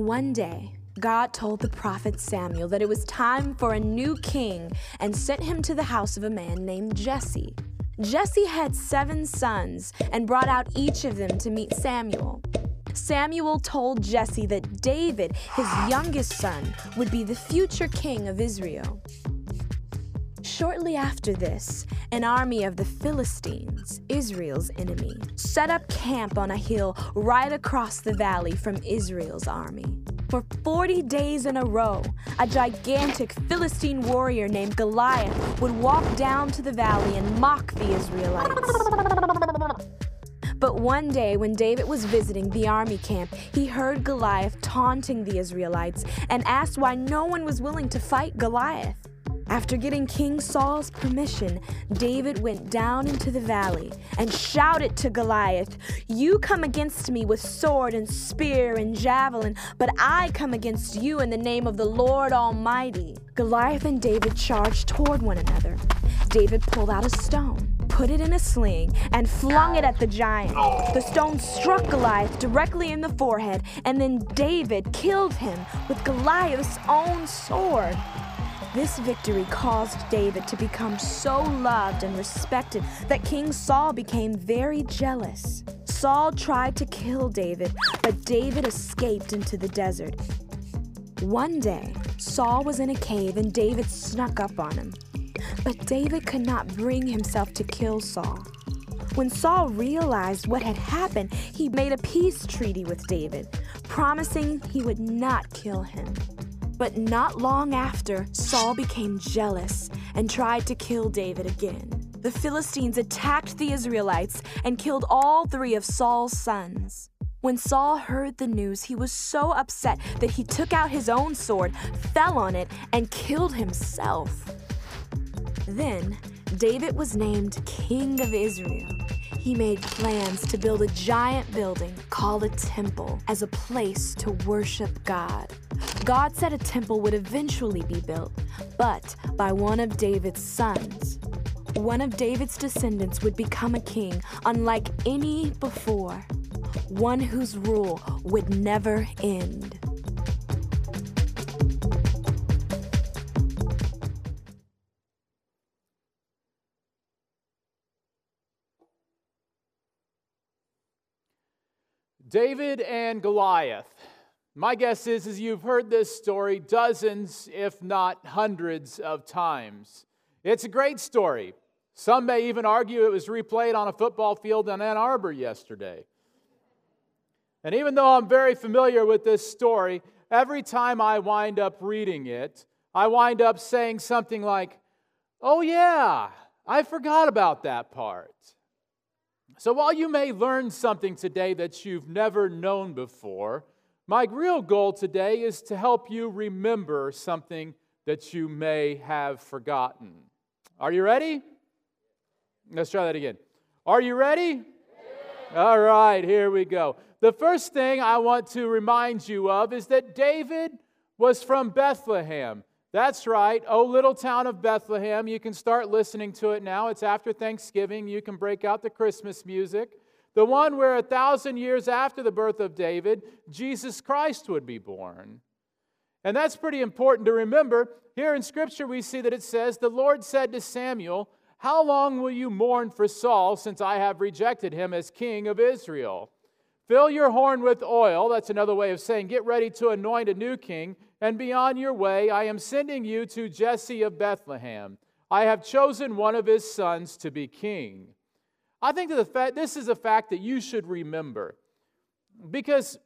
One day, God told the prophet Samuel that it was time for a new king and sent him to the house of a man named Jesse. Jesse had 7 sons and brought out each of them to meet Samuel. Samuel told Jesse that David, his youngest son, would be the future king of Israel. Shortly after this, an army of the Philistines, Israel's enemy, set up camp on a hill right across the valley from Israel's army. For 40 days in a row, a gigantic Philistine warrior named Goliath would walk down to the valley and mock the Israelites. But one day, when David was visiting the army camp, he heard Goliath taunting the Israelites and asked why no one was willing to fight Goliath. After getting King Saul's permission, David went down into the valley and shouted to Goliath, "You come against me with sword and spear and javelin, but I come against you in the name of the Lord Almighty." Goliath and David charged toward one another. David pulled out a stone, put it in a sling, and flung it at the giant. The stone struck Goliath directly in the forehead, and then David killed him with Goliath's own sword. This victory caused David to become so loved and respected that King Saul became very jealous. Saul tried to kill David, but David escaped into the desert. One day, Saul was in a cave and David snuck up on him. But David could not bring himself to kill Saul. When Saul realized what had happened, he made a peace treaty with David, promising he would not kill him. But not long after, Saul became jealous and tried to kill David again. The Philistines attacked the Israelites and killed all 3 of Saul's sons. When Saul heard the news, he was so upset that he took out his own sword, fell on it, and killed himself. Then, David was named King of Israel. He made plans to build a giant building called a temple as a place to worship God. God said a temple would eventually be built, but by one of David's sons. One of David's descendants would become a king unlike any before, one whose rule would never end. David and Goliath. My guess is you've heard this story dozens, if not hundreds of times. It's a great story. Some may even argue it was replayed on a football field in Ann Arbor yesterday. And even though I'm very familiar with this story, every time I wind up reading it, I wind up saying something like, "Oh yeah, I forgot about that part." So while you may learn something today that you've never known before, my real goal today is to help you remember something that you may have forgotten. Are you ready? Let's try that again. Are you ready? Yeah. All right, here we go. The first thing I want to remind you of is that David was from Bethlehem. That's right. Oh, little town of Bethlehem. You can start listening to it now. It's after Thanksgiving. You can break out the Christmas music. The one where 1,000 years after the birth of David, Jesus Christ would be born. And that's pretty important to remember. Here in Scripture we see that it says, "The Lord said to Samuel, 'How long will you mourn for Saul, since I have rejected him as king of Israel? Fill your horn with oil,'" that's another way of saying get ready to anoint a new king, "'and be on your way. I am sending you to Jesse of Bethlehem. I have chosen one of his sons to be king.'" I think that this is a fact that you should remember, because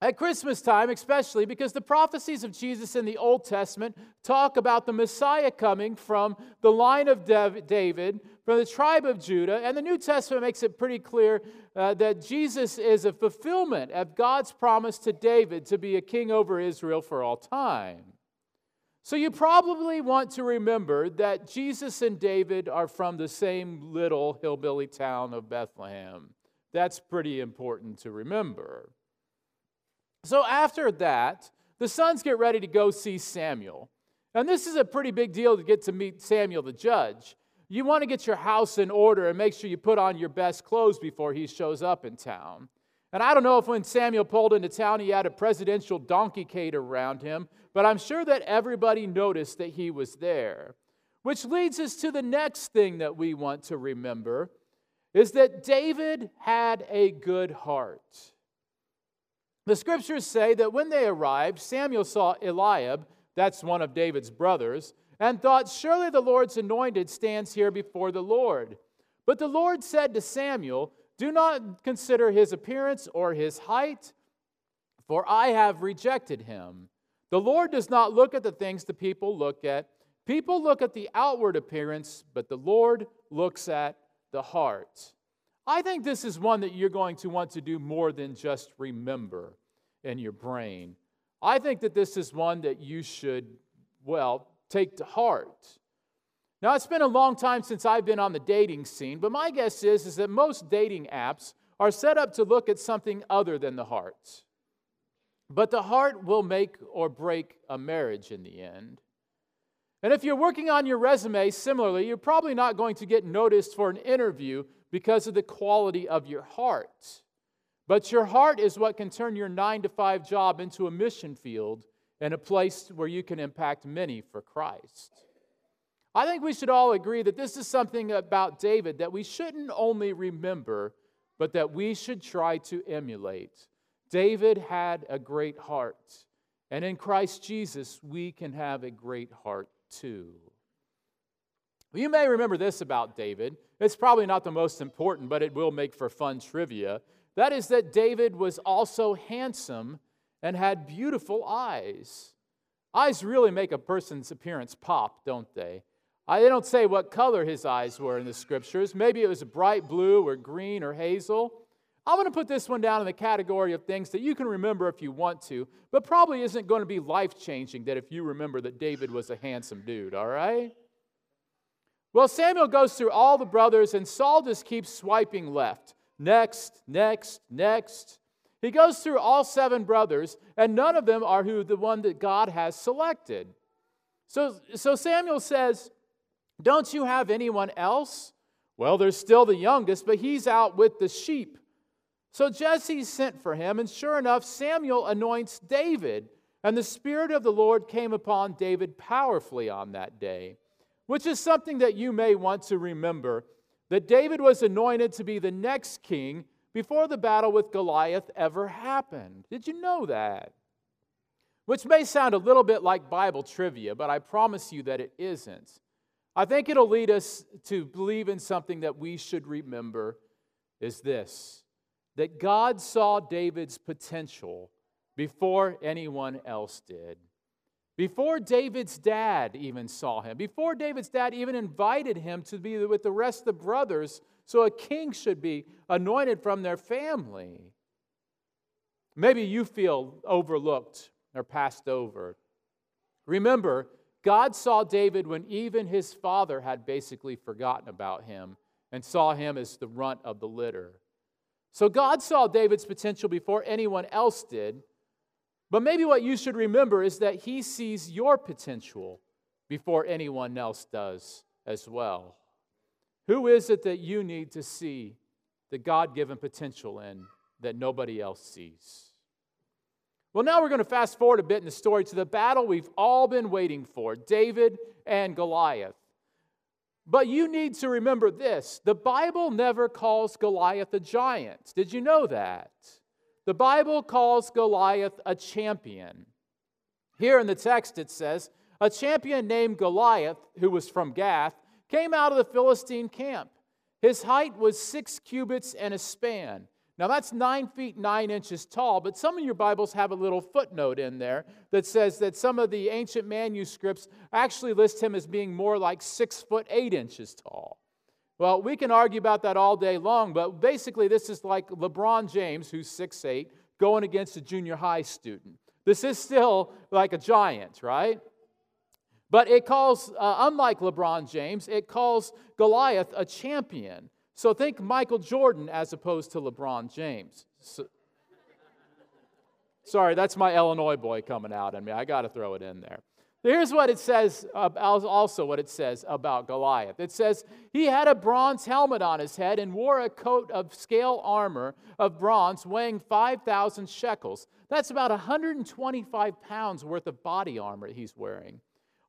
at Christmas time especially, because the prophecies of Jesus in the Old Testament talk about the Messiah coming from the line of David, from the tribe of Judah, and the New Testament makes it pretty clear that Jesus is a fulfillment of God's promise to David to be a king over Israel for all time. So you probably want to remember that Jesus and David are from the same little hillbilly town of Bethlehem. That's pretty important to remember. So after that, the sons get ready to go see Samuel. And this is a pretty big deal to get to meet Samuel the judge. You want to get your house in order and make sure you put on your best clothes before he shows up in town. And I don't know if when Samuel pulled into town he had a presidential donkeycade around him, but I'm sure that everybody noticed that he was there. Which leads us to the next thing that we want to remember, is that David had a good heart. The scriptures say that when they arrived, Samuel saw Eliab, that's one of David's brothers, and thought, surely the Lord's anointed stands here before the Lord. But the Lord said to Samuel, do not consider his appearance or his height, for I have rejected him. The Lord does not look at the things the people look at. People look at the outward appearance, but the Lord looks at the heart. I think this is one that you're going to want to do more than just remember in your brain. I think that this is one that you should, well, take to heart. Now, it's been a long time since I've been on the dating scene, but my guess is that most dating apps are set up to look at something other than the heart. But the heart will make or break a marriage in the end. And if you're working on your resume, similarly, you're probably not going to get noticed for an interview because of the quality of your heart. But your heart is what can turn your 9-to-5 job into a mission field and a place where you can impact many for Christ. I think we should all agree that this is something about David that we shouldn't only remember, but that we should try to emulate. David had a great heart, and in Christ Jesus, we can have a great heart too. You may remember this about David. It's probably not the most important, but it will make for fun trivia. That is that David was also handsome and had beautiful eyes. Eyes really make a person's appearance pop, don't they? They don't say what color his eyes were in the scriptures. Maybe it was bright blue or green or hazel. I'm going to put this one down in the category of things that you can remember if you want to, but probably isn't going to be life-changing that if you remember that David was a handsome dude, all right? Well, Samuel goes through all the brothers, and Saul just keeps swiping left. Next, next, next. He goes through all 7 brothers, and none of them are the one that God has selected. So Samuel says, don't you have anyone else? Well, there's still the youngest, but he's out with the sheep. So Jesse sent for him, and sure enough, Samuel anoints David. And the Spirit of the Lord came upon David powerfully on that day, which is something that you may want to remember, that David was anointed to be the next king before the battle with Goliath ever happened. Did you know that? Which may sound a little bit like Bible trivia, but I promise you that it isn't. I think it'll lead us to believe in something that we should remember is this: that God saw David's potential before anyone else did. Before David's dad even saw him. Before David's dad even invited him to be with the rest of the brothers, so a king should be anointed from their family. Maybe you feel overlooked or passed over. Remember, God saw David when even his father had basically forgotten about him and saw him as the runt of the litter. So God saw David's potential before anyone else did, but maybe what you should remember is that He sees your potential before anyone else does as well. Who is it that you need to see the God-given potential in that nobody else sees? Well, now we're going to fast forward a bit in the story to the battle we've all been waiting for, David and Goliath. But you need to remember this: the Bible never calls Goliath a giant. Did you know that? The Bible calls Goliath a champion. Here in the text it says, a champion named Goliath, who was from Gath, came out of the Philistine camp. His height was 6 cubits and a span. Now that's 9 feet 9 inches tall, but some of your Bibles have a little footnote in there that says that some of the ancient manuscripts actually list him as being more like 6 foot 8 inches tall. Well, we can argue about that all day long, but basically this is like LeBron James, who's 6'8", going against a junior high student. This is still like a giant, right? But it calls, unlike LeBron James, it calls Goliath a champion. So think Michael Jordan as opposed to LeBron James. Sorry, that's my Illinois boy coming out in me. I got to throw it in there. Here's what it says, also what it says about Goliath. It says, he had a bronze helmet on his head and wore a coat of scale armor of bronze weighing 5,000 shekels. That's about 125 pounds worth of body armor he's wearing.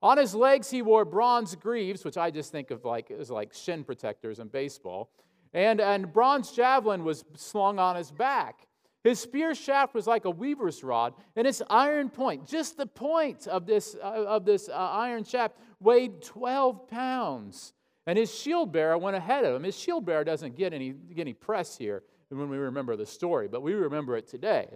On his legs, he wore bronze greaves, which I just think of like as like shin protectors in baseball, and bronze javelin was slung on his back. His spear shaft was like a weaver's rod, and its iron point, just the point of this iron shaft, weighed 12 pounds. And his shield bearer went ahead of him. His shield bearer doesn't get any press here when we remember the story, but we remember it today.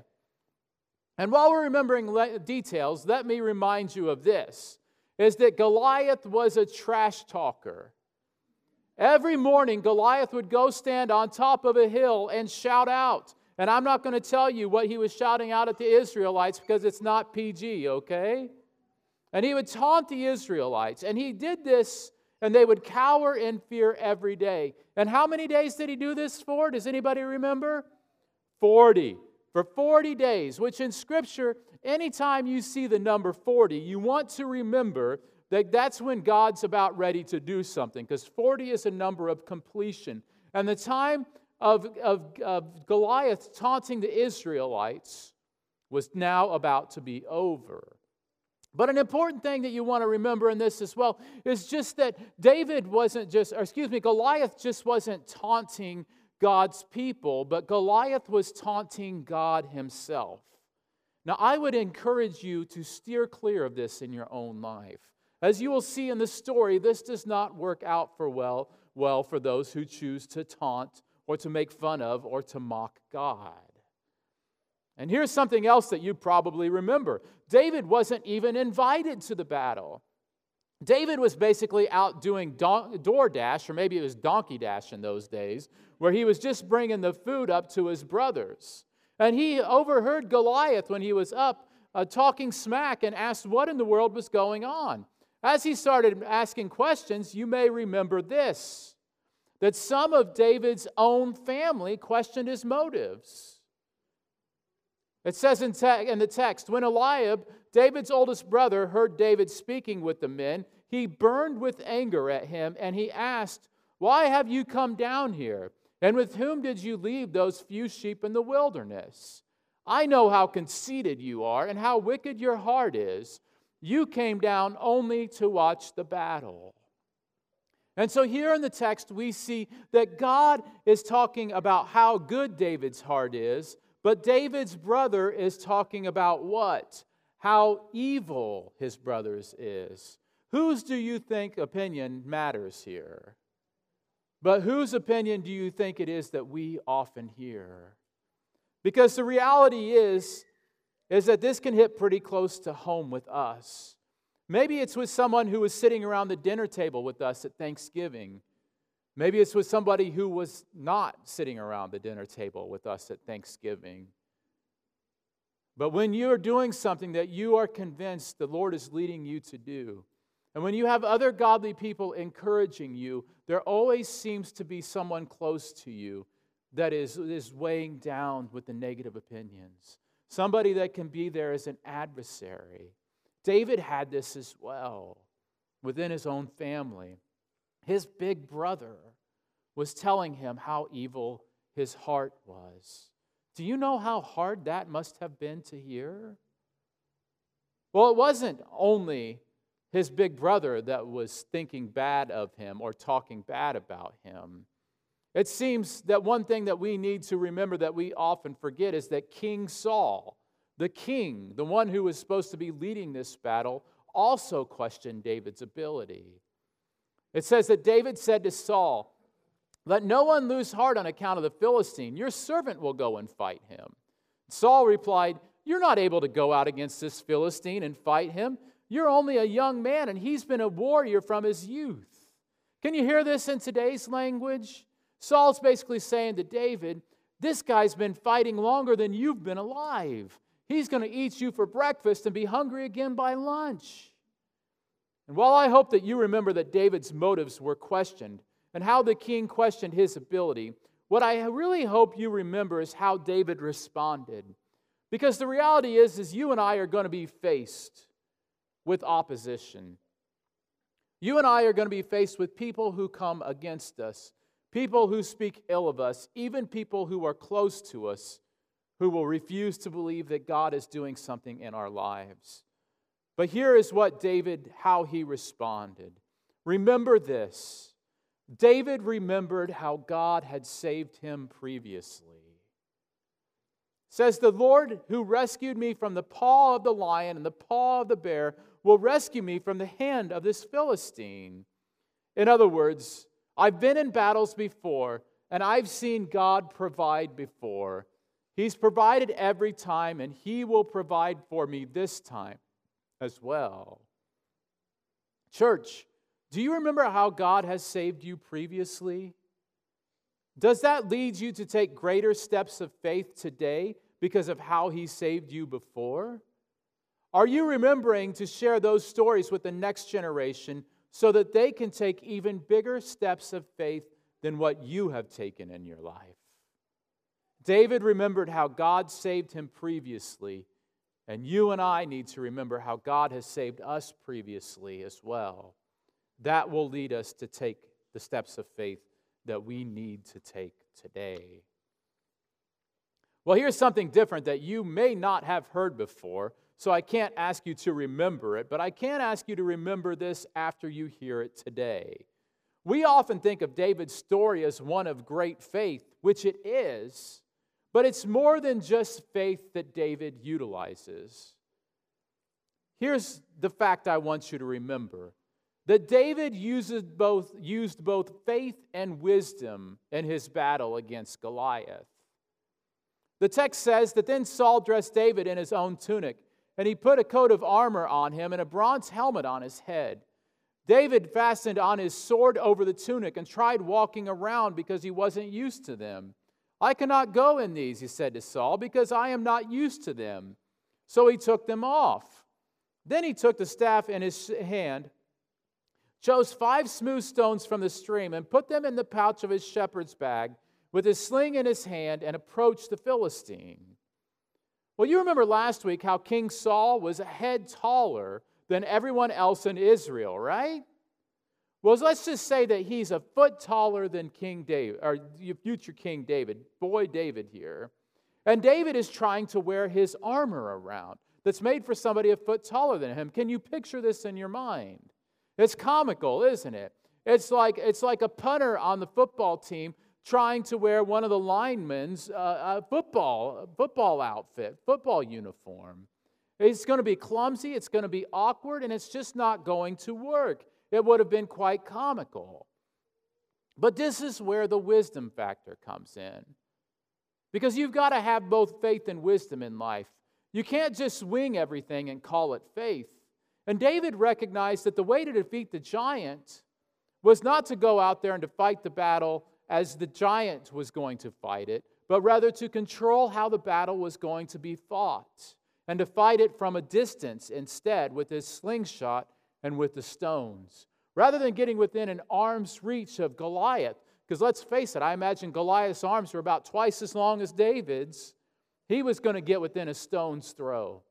And while we're remembering details, let me remind you of this, is that Goliath was a trash talker. Every morning, Goliath would go stand on top of a hill and shout out. And I'm not going to tell you what he was shouting out at the Israelites because it's not PG, okay? And he would taunt the Israelites. And he did this, and they would cower in fear every day. And how many days did he do this for? Does anybody remember? 40. For 40 days, which in Scripture, anytime you see the number 40, you want to remember that that's when God's about ready to do something, because 40 is a number of completion. And the time of Goliath taunting the Israelites was now about to be over. But an important thing that you want to remember in this as well is just that Goliath just wasn't taunting God's people, but Goliath was taunting God himself. Now, I would encourage you to steer clear of this in your own life. As you will see in the story, this does not work out well for those who choose to taunt or to make fun of, or to mock God. And here's something else that you probably remember. David wasn't even invited to the battle. David was basically out doing DoorDash, or maybe it was Donkey Dash in those days, where he was just bringing the food up to his brothers. And he overheard Goliath when he was up talking smack and asked what in the world was going on. As he started asking questions, you may remember this, that some of David's own family questioned his motives. It says in the text, when Eliab, David's oldest brother, heard David speaking with the men, he burned with anger at him, and he asked, "Why have you come down here? And with whom did you leave those few sheep in the wilderness? I know how conceited you are and how wicked your heart is. You came down only to watch the battle." And so here in the text, we see that God is talking about how good David's heart is, but David's brother is talking about what? How evil his brother's is. Whose do you think opinion matters here? But whose opinion do you think it is that we often hear? Because the reality is that this can hit pretty close to home with us. Maybe it's with someone who was sitting around the dinner table with us at Thanksgiving. Maybe it's with somebody who was not sitting around the dinner table with us at Thanksgiving. But when you're doing something that you are convinced the Lord is leading you to do, and when you have other godly people encouraging you, there always seems to be someone close to you that is weighing down with the negative opinions. Somebody that can be there as an adversary. David had this as well within his own family. His big brother was telling him how evil his heart was. Do you know how hard that must have been to hear? Well, it wasn't only his big brother that was thinking bad of him or talking bad about him. It seems that one thing that we need to remember that we often forget is that King Saul, the king, the one who was supposed to be leading this battle, also questioned David's ability. It says that David said to Saul, "Let no one lose heart on account of the Philistine. Your servant will go and fight him." Saul replied, "You're not able to go out against this Philistine and fight him. You're only a young man, and he's been a warrior from his youth." Can you hear this in today's language? Saul's basically saying to David, this guy's been fighting longer than you've been alive. He's going to eat you for breakfast and be hungry again by lunch. And while I hope that you remember that David's motives were questioned and how the king questioned his ability, what I really hope you remember is how David responded. Because the reality is you and I are going to be faced with opposition. You and I are going to be faced with people who come against us, people who speak ill of us, even people who are close to us, who will refuse to believe that God is doing something in our lives. But here is what David, how he responded. Remember this. David remembered how God had saved him previously. It says, "The Lord who rescued me from the paw of the lion and the paw of the bear will rescue me from the hand of this Philistine." In other words, I've been in battles before, and I've seen God provide before. He's provided every time, and He will provide for me this time as well. Church, do you remember how God has saved you previously? Does that lead you to take greater steps of faith today because of how He saved you before? Are you remembering to share those stories with the next generation so that they can take even bigger steps of faith than what you have taken in your life? David remembered how God saved him previously, and you and I need to remember how God has saved us previously as well. That will lead us to take the steps of faith that we need to take today. Well, here's something different that you may not have heard before, so I can't ask you to remember it, but I can ask you to remember this after you hear it today. We often think of David's story as one of great faith, which it is, but it's more than just faith that David utilizes. Here's the fact I want you to remember. That David used both faith and wisdom in his battle against Goliath. The text says that then Saul dressed David in his own tunic, and he put a coat of armor on him and a bronze helmet on his head. David fastened on his sword over the tunic and tried walking around because he wasn't used to them. "I cannot go in these," he said to Saul, "because I am not used to them." So he took them off. Then he took the staff in his hand, chose 5 smooth stones from the stream and put them in the pouch of his shepherd's bag with his sling in his hand and approached the Philistine. Well, you remember last week how King Saul was a head taller than everyone else in Israel, right? Well, let's just say that he's a foot taller than King David, or future King David, boy David here. And David is trying to wear his armor around that's made for somebody a foot taller than him. Can you picture this in your mind? It's comical, isn't it? It's like a punter on the football team trying to wear one of the linemen's football outfit, football uniform. It's going to be clumsy, it's going to be awkward, and it's just not going to work. It would have been quite comical. But this is where the wisdom factor comes in. Because you've got to have both faith and wisdom in life. You can't just wing everything and call it faith. And David recognized that the way to defeat the giant was not to go out there and to fight the battle as the giant was going to fight it, but rather to control how the battle was going to be fought and to fight it from a distance instead with his slingshot and with the stones, rather than getting within an arm's reach of Goliath. Because let's face it, I imagine Goliath's arms were about twice as long as David's. He was going to get within a stone's throw.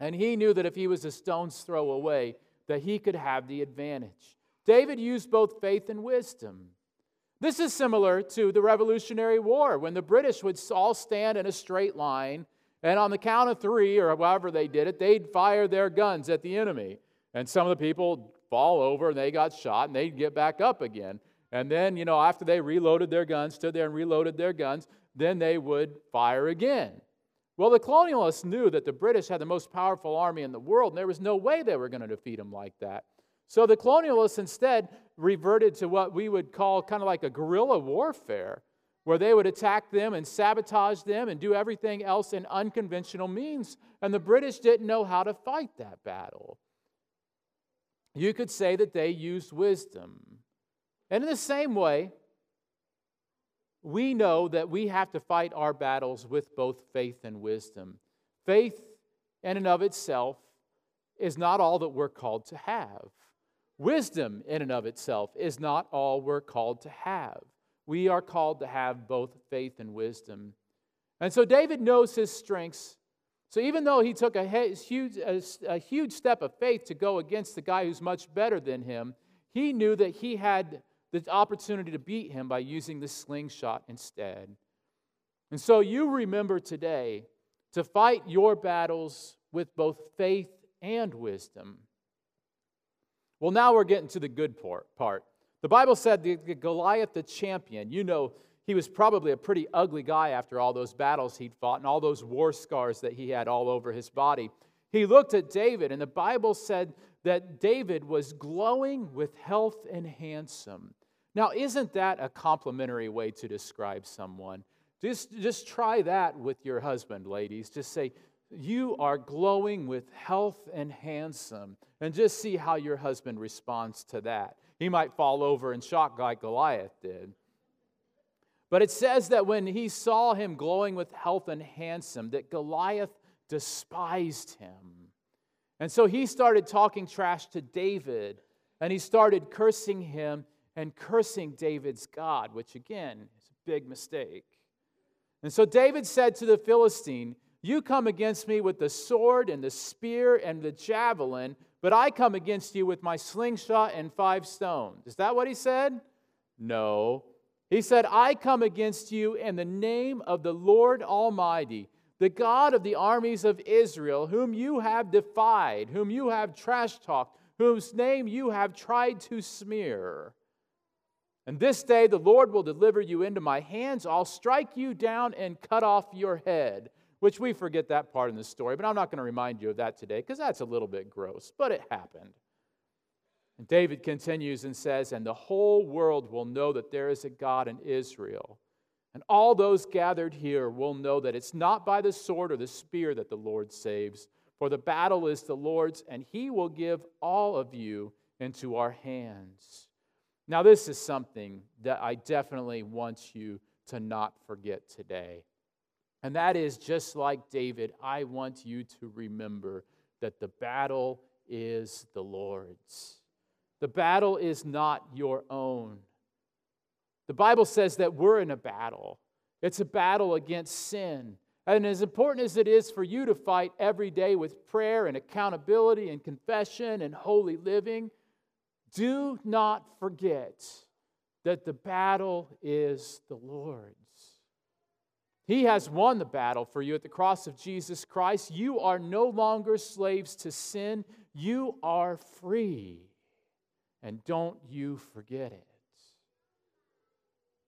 And he knew that if he was a stone's throw away, that he could have the advantage. David used both faith and wisdom. This is similar to the Revolutionary War, when the British would all stand in a straight line, and on the count of 3, or however they did it, they'd fire their guns at the enemy. And some of the people fall over, and they got shot, and they'd get back up again. And then, after they reloaded their guns, stood there and reloaded their guns, then they would fire again. Well, the colonialists knew that the British had the most powerful army in the world, and there was no way they were going to defeat them like that. So the colonialists instead reverted to what we would call kind of like a guerrilla warfare, where they would attack them and sabotage them and do everything else in unconventional means. And the British didn't know how to fight that battle. You could say that they used wisdom. And in the same way, we know that we have to fight our battles with both faith and wisdom. Faith in and of itself is not all that we're called to have. Wisdom in and of itself is not all we're called to have. We are called to have both faith and wisdom. And so David knows his strengths, So even though he took a huge step of faith to go against the guy who's much better than him, he knew that he had the opportunity to beat him by using the slingshot instead. And so you remember today to fight your battles with both faith and wisdom. Well, now we're getting to the good part. The Bible said the Goliath, the champion, you know, he was probably a pretty ugly guy after all those battles he'd fought and all those war scars that he had all over his body. He looked at David, and the Bible said that David was glowing with health and handsome. Now, isn't that a complimentary way to describe someone? Just try that with your husband, ladies. Just say, you are glowing with health and handsome. And just see how your husband responds to that. He might fall over in shock like Goliath did. But it says that when he saw him glowing with health and handsome, that Goliath despised him. And so he started talking trash to David, and he started cursing him and cursing David's God, which again is a big mistake. And so David said to the Philistine, "You come against me with the sword and the spear and the javelin, but I come against you with my slingshot and 5 stones." Is that what he said? No. He said, "I come against you in the name of the Lord Almighty, the God of the armies of Israel, whom you have defied, whom you have trash-talked, whose name you have tried to smear. And this day the Lord will deliver you into my hands. I'll strike you down and cut off your head." Which we forget that part in the story, but I'm not going to remind you of that today because that's a little bit gross, but it happened. And David continues and says, "And the whole world will know that there is a God in Israel. And all those gathered here will know that it's not by the sword or the spear that the Lord saves, for the battle is the Lord's, and he will give all of you into our hands." Now, this is something that I definitely want you to not forget today. And that is, just like David, I want you to remember that the battle is the Lord's. The battle is not your own. The Bible says that we're in a battle. It's a battle against sin. And as important as it is for you to fight every day with prayer and accountability and confession and holy living, do not forget that the battle is the Lord's. He has won the battle for you at the cross of Jesus Christ. You are no longer slaves to sin. You are free. And don't you forget it.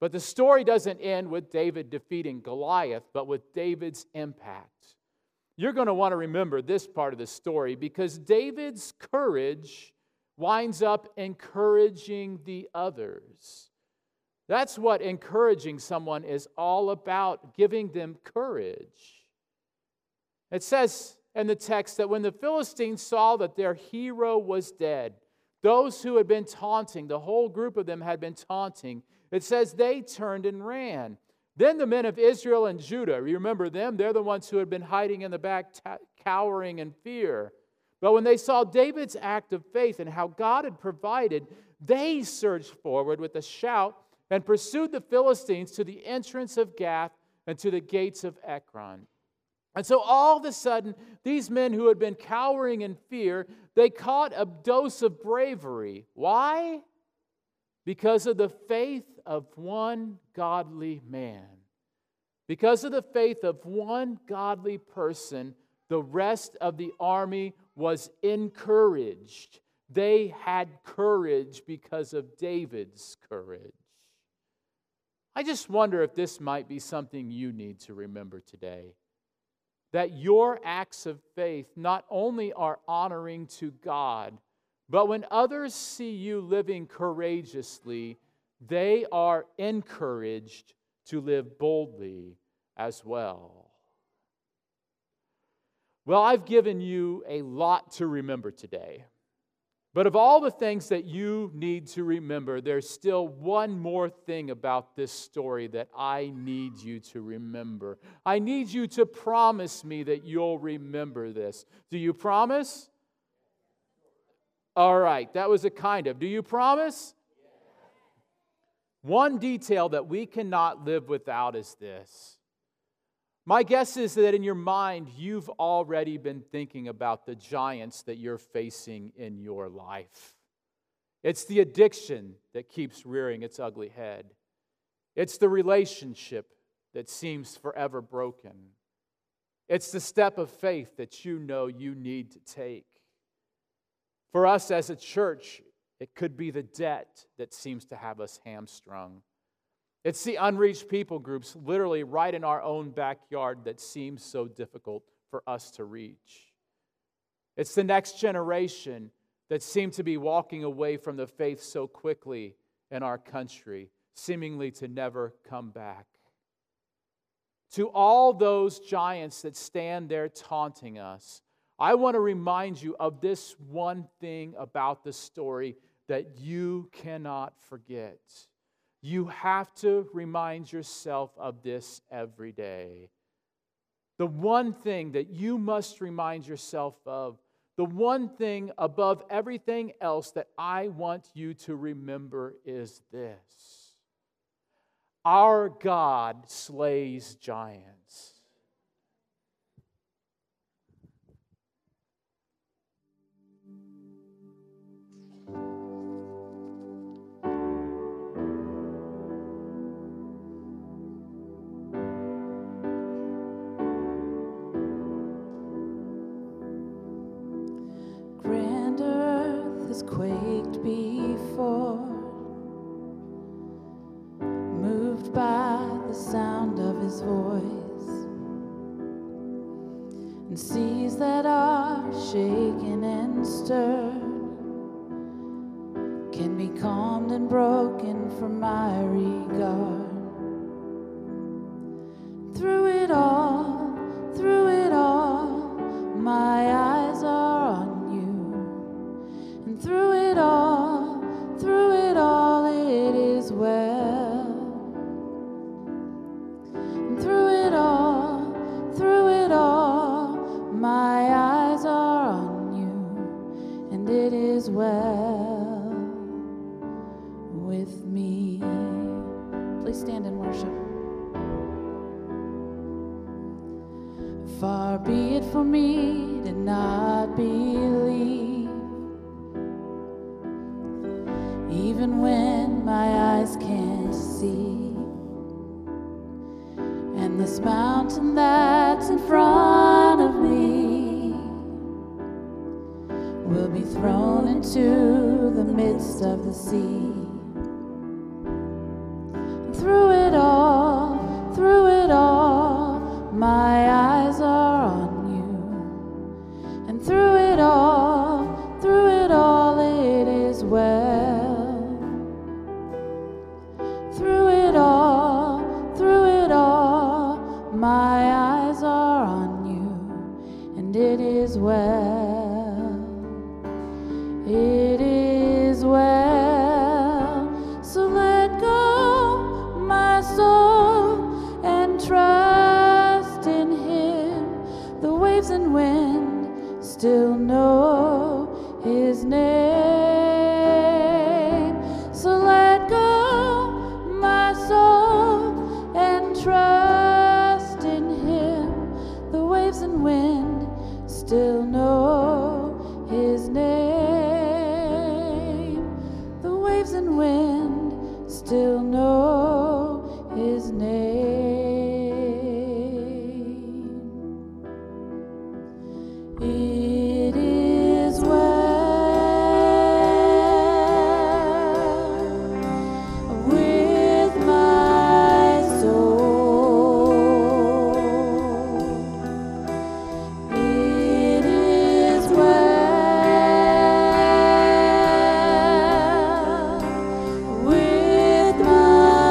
But the story doesn't end with David defeating Goliath, but with David's impact. You're going to want to remember this part of the story because David's courage winds up encouraging the others. That's what encouraging someone is all about, giving them courage. It says in the text that when the Philistines saw that their hero was dead, those who had been taunting, the whole group of them had been taunting, it says they turned and ran. Then the men of Israel and Judah, you remember them? They're the ones who had been hiding in the back, cowering in fear. But when they saw David's act of faith and how God had provided, they surged forward with a shout and pursued the Philistines to the entrance of Gath and to the gates of Ekron. And so all of a sudden, these men who had been cowering in fear, they caught a dose of bravery. Why? Because of the faith of one godly man. Because of the faith of one godly person, the rest of the army was encouraged. They had courage because of David's courage. I just wonder if this might be something you need to remember today. That your acts of faith not only are honoring to God, but when others see you living courageously, they are encouraged to live boldly as well. Well, I've given you a lot to remember today. But of all the things that you need to remember, there's still one more thing about this story that I need you to remember. I need you to promise me that you'll remember this. Do you promise? All right, that was a kind of. Do you promise? Yes. One detail that we cannot live without is this. My guess is that in your mind, you've already been thinking about the giants that you're facing in your life. It's the addiction that keeps rearing its ugly head. It's the relationship that seems forever broken. It's the step of faith that you know you need to take. For us as a church, it could be the debt that seems to have us hamstrung. It's the unreached people groups, literally right in our own backyard, that seems so difficult for us to reach. It's the next generation that seem to be walking away from the faith so quickly in our country, seemingly to never come back. To all those giants that stand there taunting us, I want to remind you of this one thing about the story that you cannot forget. You have to remind yourself of this every day. The one thing that you must remind yourself of, the one thing above everything else that I want you to remember is this: our God slays giants. Quaked before, moved by the sound of his voice, and seas that are shaken and stirred can be calmed and broken for my regard. Through it all, my eyes are on you, and through it all, it is well. And through it all, my eyes are on you, and it is well with me. Please stand and worship. Far be it from me to not believe, even when my eyes can't see, and this mountain that's in front of me will be thrown into the midst of the sea. And through it all, my eyes are on you, and through it all, it is well. My eyes are on you, and it is well. It is well. So let go, my soul, and trust in him. The waves and wind still know his name. So let go, my soul, and trust and wind still know his name. The waves and wind still know his name. It is well with my soul. With my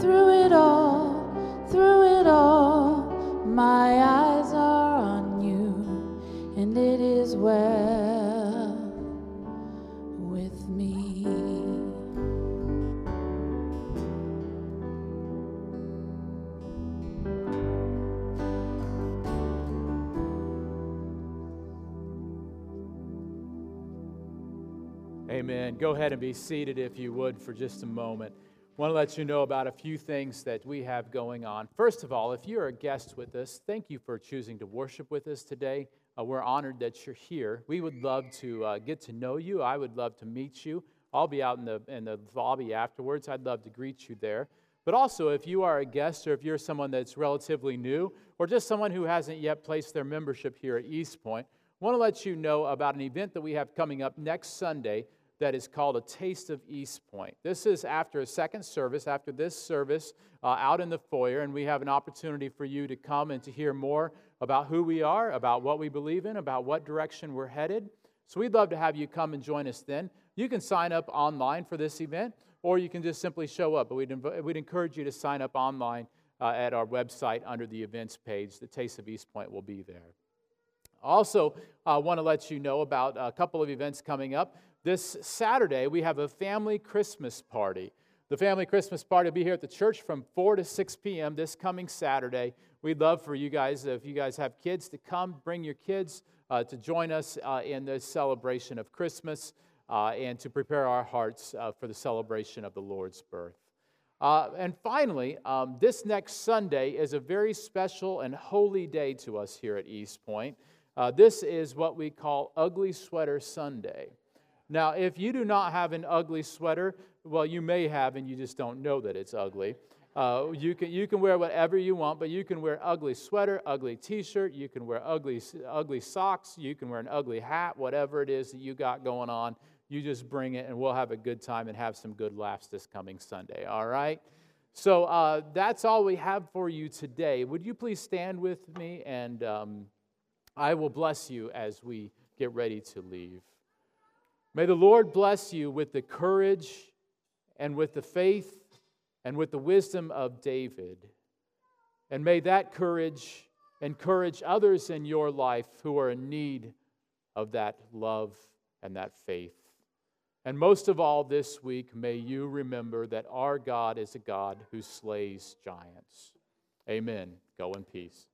through it all, my eyes are on you, and it is well with me. Amen. Go ahead and be seated if you would for just a moment. I want to let you know about a few things that we have going on. First of all, if you're a guest with us, thank you for choosing to worship with us today. We're honored that you're here. We would love to get to know you. I would love to meet you. I'll be out in the lobby afterwards. I'd love to greet you there. But also, if you are a guest or if you're someone that's relatively new or just someone who hasn't yet placed their membership here at East Point, I want to let you know about an event that we have coming up next Sunday that is called A Taste of East Point. This is after a second service, after this service, out in the foyer, and we have an opportunity for you to come and to hear more about who we are, about what we believe in, about what direction we're headed. So we'd love to have you come and join us then. You can sign up online for this event, or you can just simply show up, but we'd encourage you to sign up online at our website under the events page. The Taste of East Point will be there. Also, I want to let you know about a couple of events coming up. This Saturday, we have a family Christmas party. The family Christmas party will be here at the church from 4 to 6 p.m. this coming Saturday. We'd love for you guys, if you guys have kids, to come, bring your kids to join us in this celebration of Christmas and to prepare our hearts for the celebration of the Lord's birth. And finally, this next Sunday is a very special and holy day to us here at East Point. This is what we call Ugly Sweater Sunday. Now, if you do not have an ugly sweater, well, you may have, and you just don't know that it's ugly. You can wear whatever you want, but you can wear ugly sweater, ugly T-shirt. You can wear ugly socks. You can wear an ugly hat, whatever it is that you got going on. You just bring it, and we'll have a good time and have some good laughs this coming Sunday, all right? So that's all we have for you today. Would you please stand with me, and I will bless you as we get ready to leave. May the Lord bless you with the courage and with the faith and with the wisdom of David. And may that courage encourage others in your life who are in need of that love and that faith. And most of all this week, may you remember that our God is a God who slays giants. Amen. Go in peace.